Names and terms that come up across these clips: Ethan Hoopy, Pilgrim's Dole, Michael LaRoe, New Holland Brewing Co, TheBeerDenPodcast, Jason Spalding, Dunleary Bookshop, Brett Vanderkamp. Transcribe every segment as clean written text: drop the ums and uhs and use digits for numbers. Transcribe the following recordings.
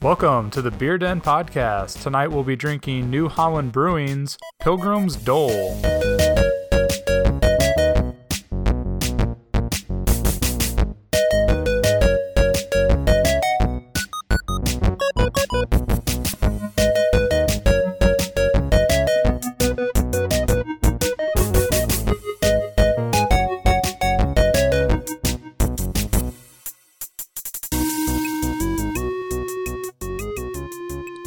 Welcome to the Beer Den Podcast. Tonight we'll be drinking New Holland Brewing's Pilgrim's Dole.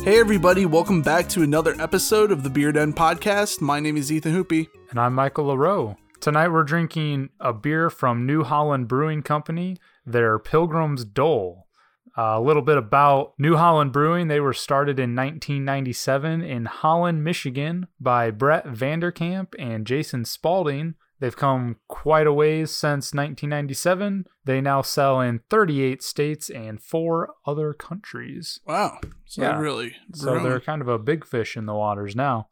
Hey everybody, welcome back to another episode of the Beer Den Podcast. My name is Ethan Hoopy. And I'm Michael LaRoe. Tonight we're drinking a beer from New Holland Brewing Company, their Pilgrim's Dole. A little bit about New Holland Brewing. They were started in 1997 in Holland, Michigan by Brett Vanderkamp and Jason Spalding. They've come quite a ways since 1997. They now sell in 38 states and 4 other countries. Wow. So yeah. So they're kind of a big fish in the waters now.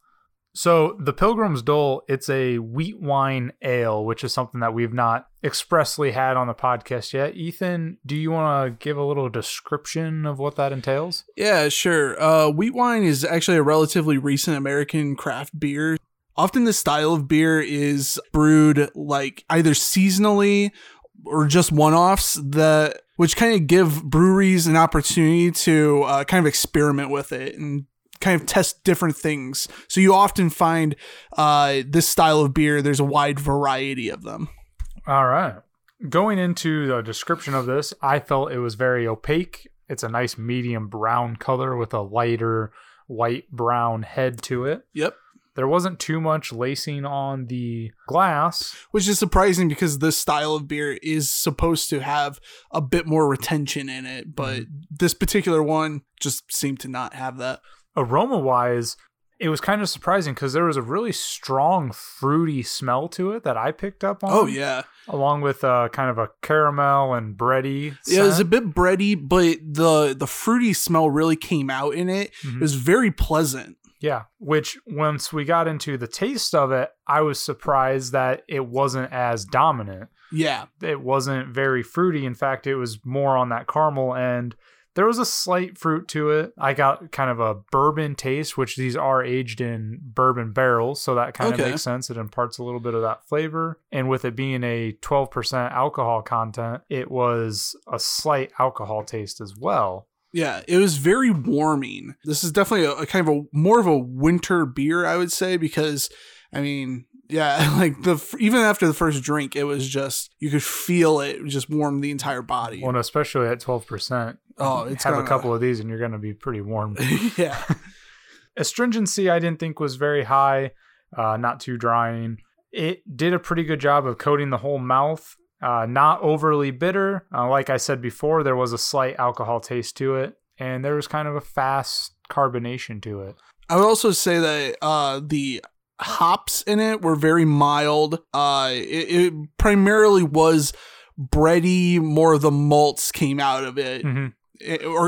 So the Pilgrim's Dole, it's a wheat wine ale, which is something that we've not expressly had on the podcast yet. Ethan, do you want to give a little description of what that entails? Yeah, sure. Wheat wine is actually a relatively recent American craft beer. Often this style of beer is brewed like either seasonally or just one-offs, which kind of give breweries an opportunity to kind of experiment with it and kind of test different things. So you often find this style of beer, there's a wide variety of them. All right. Going into the description of this, I felt it was very opaque. It's a nice medium brown color with a lighter white brown head to it. Yep. There wasn't too much lacing on the glass. Which is surprising because this style of beer is supposed to have a bit more retention in it. But this particular one just seemed to not have that. Aroma-wise, it was kind of surprising because there was a really strong fruity smell to it that I picked up on. Oh, yeah. Along with kind of a caramel and bready scent. Yeah, it was a bit bready, but the fruity smell really came out in it. Mm-hmm. It was very pleasant. Yeah, which once we got into the taste of it, I was surprised that it wasn't as dominant. Yeah. It wasn't very fruity. In fact, it was more on that caramel end. There was a slight fruit to it. I got kind of a bourbon taste, which these are aged in bourbon barrels. So that kind of makes sense. It imparts a little bit of that flavor. And with it being a 12% alcohol content, it was a slight alcohol taste as well. Yeah, it was very warming. This is definitely a kind of a more of a winter beer, I would say, because I mean, yeah, like even after the first drink, it was just you could feel it just warm the entire body. Well, and especially at 12%. Oh, it's have a couple of these and you're going to be pretty warm. Yeah. Astringency, I didn't think was very high, not too drying. It did a pretty good job of coating the whole mouth. Not overly bitter. Like I said before, there was a slight alcohol taste to it, and there was kind of a fast carbonation to it. I would also say that the hops in it were very mild. It primarily was bready, more of the malts came out of it. Mm-hmm.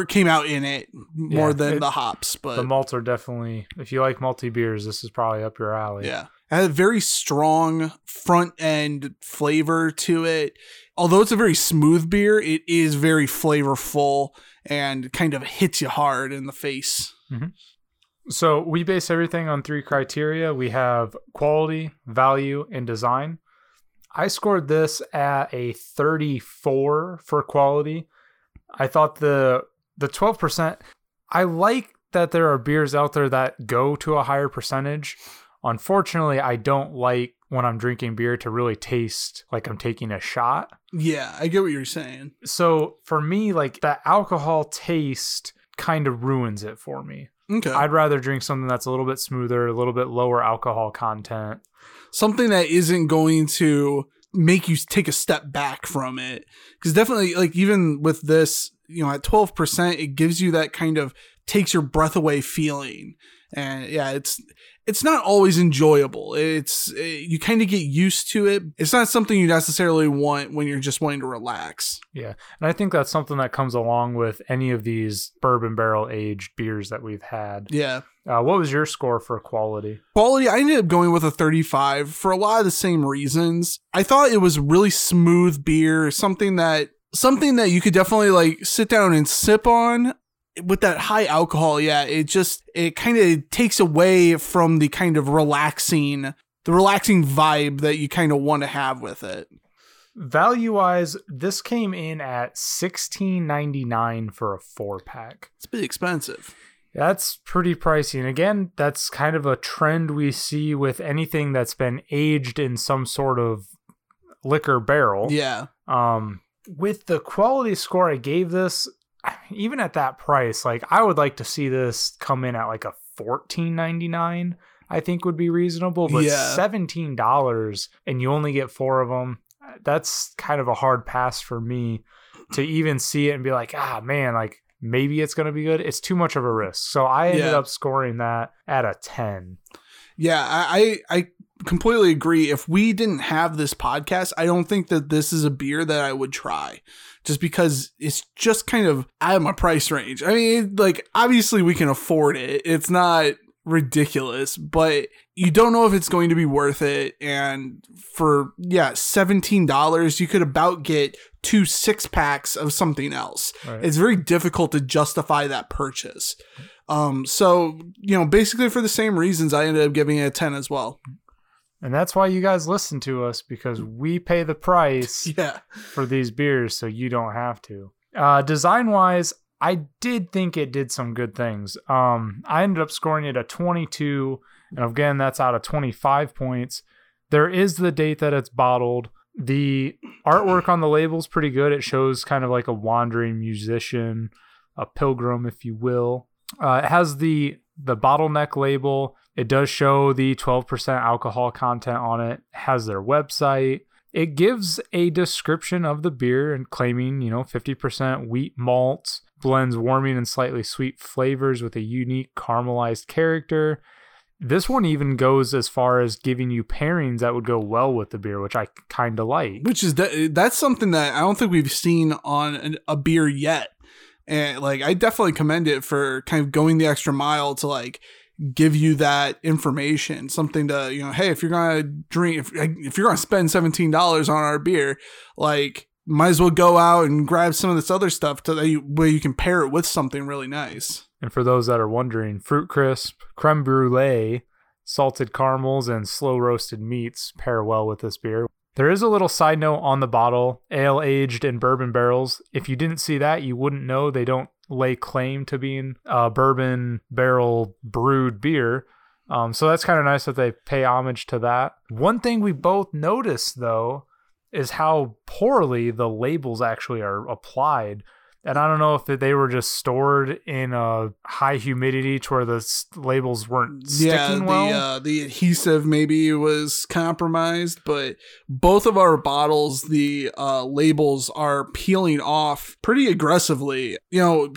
Came out in it more than the hops. But the malts are definitely, if you like malty beers, this is probably up your alley. Yeah. It had a very strong front end flavor to it. Although it's a very smooth beer, it is very flavorful and kind of hits you hard in the face. Mm-hmm. So we base everything on 3 criteria. We have quality, value, and design. I scored this at a 34 for quality. I thought the 12%, I like that there are beers out there that go to a higher percentage. Unfortunately, I don't like when I'm drinking beer to really taste like I'm taking a shot. Yeah, I get what you're saying. So for me, like that alcohol taste kind of ruins it for me. Okay. I'd rather drink something that's a little bit smoother, a little bit lower alcohol content. Something that isn't going to make you take a step back from it. Because definitely, like even with this, you know, at 12%, it gives you that kind of takes your breath away feeling. And yeah, it's not always enjoyable. You kind of get used to it. It's not something you necessarily want when you're just wanting to relax. Yeah. And I think that's something that comes along with any of these bourbon barrel aged beers that we've had. Yeah. What was your score for quality? Quality, I ended up going with a 35 for a lot of the same reasons. I thought it was really smooth beer, something that you could definitely like sit down and sip on. With that high alcohol, yeah, it kind of takes away from the kind of relaxing vibe that you kind of want to have with it. Value-wise, this came in at $16.99 for a 4-pack. It's pretty expensive. That's pretty pricey. And again, that's kind of a trend we see with anything that's been aged in some sort of liquor barrel. Yeah. With the quality score I gave this, even at that price, like I would like to see this come in at like a $14.99, I think would be reasonable, but yeah. $17 and you only get 4 of them. That's kind of a hard pass for me to even see it and be like, ah, man, like maybe it's going to be good. It's too much of a risk. So I ended up scoring that at a 10. Yeah, I completely agree. If we didn't have this podcast, I don't think that this is a beer that I would try, just because it's just kind of out of my price range. I mean, like, obviously we can afford it. It's not ridiculous, but you don't know if it's going to be worth it. And for, $17, you could about get 2 6-packs of something else. Right. It's very difficult to justify that purchase. So, basically for the same reasons, I ended up giving it a 10 as well. And that's why you guys listen to us, because we pay the price for these beers, so you don't have to. Design-wise, I did think it did some good things. I ended up scoring it a 22, and again, that's out of 25 points. There is the date that it's bottled. The artwork on the label is pretty good. It shows kind of like a wandering musician, a pilgrim, if you will. It has the bottleneck label. It does show the 12% alcohol content on it. It has their website. It gives a description of the beer and claiming, 50% wheat malt, blends warming and slightly sweet flavors with a unique caramelized character. This one even goes as far as giving you pairings that would go well with the beer, which I kind of like. Which is that's something that I don't think we've seen on a beer yet. And like, I definitely commend it for kind of going the extra mile to like give you that information, something to, hey, if you're going to drink, if you're going to spend $17 on our beer, like might as well go out and grab some of this other stuff to where you can pair it with something really nice. And for those that are wondering, fruit crisp, creme brulee, salted caramels, and slow roasted meats pair well with this beer. There is a little side note on the bottle, ale aged in bourbon barrels. If you didn't see that, you wouldn't know. They don't lay claim to being a bourbon barrel brewed beer. So that's kind of nice that they pay homage to that. One thing we both noticed, though, is how poorly the labels actually are applied. And I don't know if they were just stored in a high humidity to where the labels weren't sticking well. Yeah, the adhesive maybe was compromised, but both of our bottles, the labels are peeling off pretty aggressively.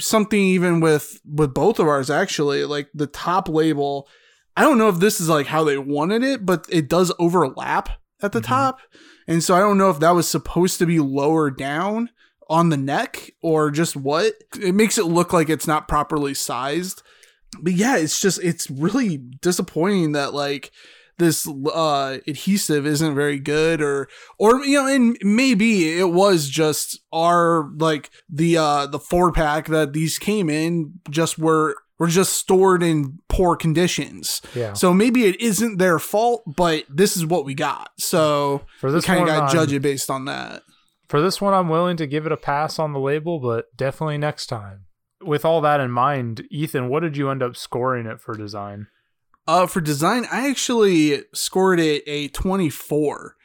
Something even with both of ours, actually, like the top label, I don't know if this is like how they wanted it, but it does overlap at the top. And so I don't know if that was supposed to be lower down on the neck or just what. It makes it look like it's not properly sized, but it's really disappointing that like this adhesive isn't very good or and maybe it was just our like the 4-pack that these came in just were just stored in poor conditions. Yeah. So maybe it isn't their fault, but this is what we got. So we kind of got to judge it based on that. For this one, I'm willing to give it a pass on the label, but definitely next time. With all that in mind, Ethan, what did you end up scoring it for design? For design, I actually scored it a 24.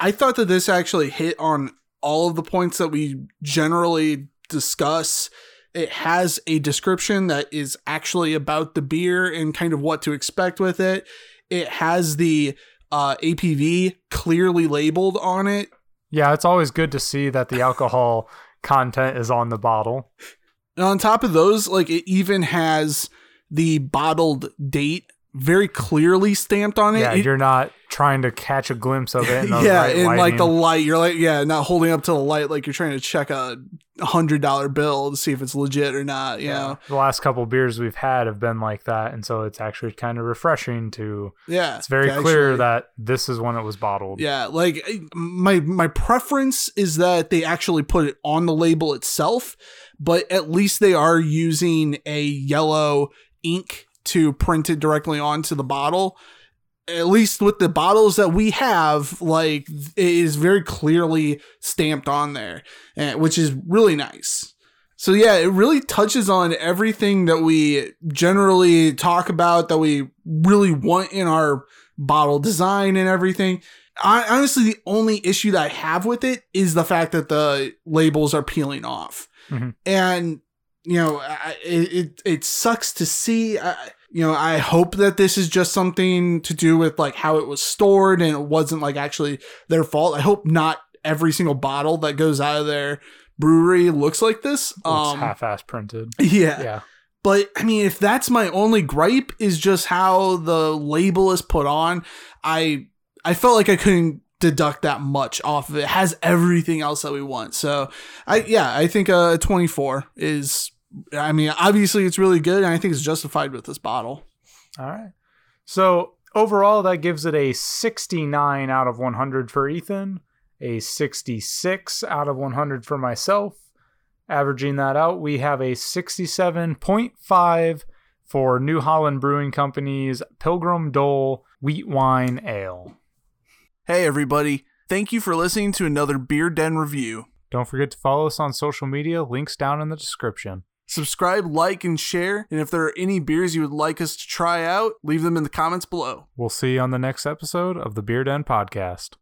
I thought that this actually hit on all of the points that we generally discuss. It has a description that is actually about the beer and kind of what to expect with it. It has the APV clearly labeled on it. Yeah, it's always good to see that the alcohol content is on the bottle. And on top of those, like it even has the bottled date very clearly stamped on it. Yeah, you're not trying to catch a glimpse of it. In the light, like the light, you're like, not holding up to the light like you're trying to check a $100 bill to see if it's legit or not. You know, the last couple of beers we've had have been like that, and so it's actually kind of refreshing to. Yeah, it's very clear that this is when it was bottled. Yeah, like my preference is that they actually put it on the label itself, but at least they are using a yellow ink to print it directly onto the bottle. At least with the bottles that we have, like, it is very clearly stamped on there, which is really nice. So yeah, it really touches on everything that we generally talk about, that we really want in our bottle design and everything. Honestly, the only issue that I have with it is the fact that the labels are peeling off. Mm-hmm. And, you know, it sucks to see. I hope that this is just something to do with like how it was stored and it wasn't like actually their fault. I hope not every single bottle that goes out of their brewery looks like this. It's half-ass printed. Yeah. But I mean, if that's my only gripe is just how the label is put on, I felt like I couldn't deduct that much off of it. It has everything else that we want. So I think a 24 is. I mean, obviously it's really good, and I think it's justified with this bottle. All right. So overall, that gives it a 69 out of 100 for Ethan, a 66 out of 100 for myself. Averaging that out, we have a 67.5 for New Holland Brewing Company's Pilgrim's Dole Wheat Wine Ale. Hey, everybody. Thank you for listening to another Beer Den Review. Don't forget to follow us on social media. Links down in the description. Subscribe, like, and share. And if there are any beers you would like us to try out, leave them in the comments below. We'll see you on the next episode of the Beer Den Podcast.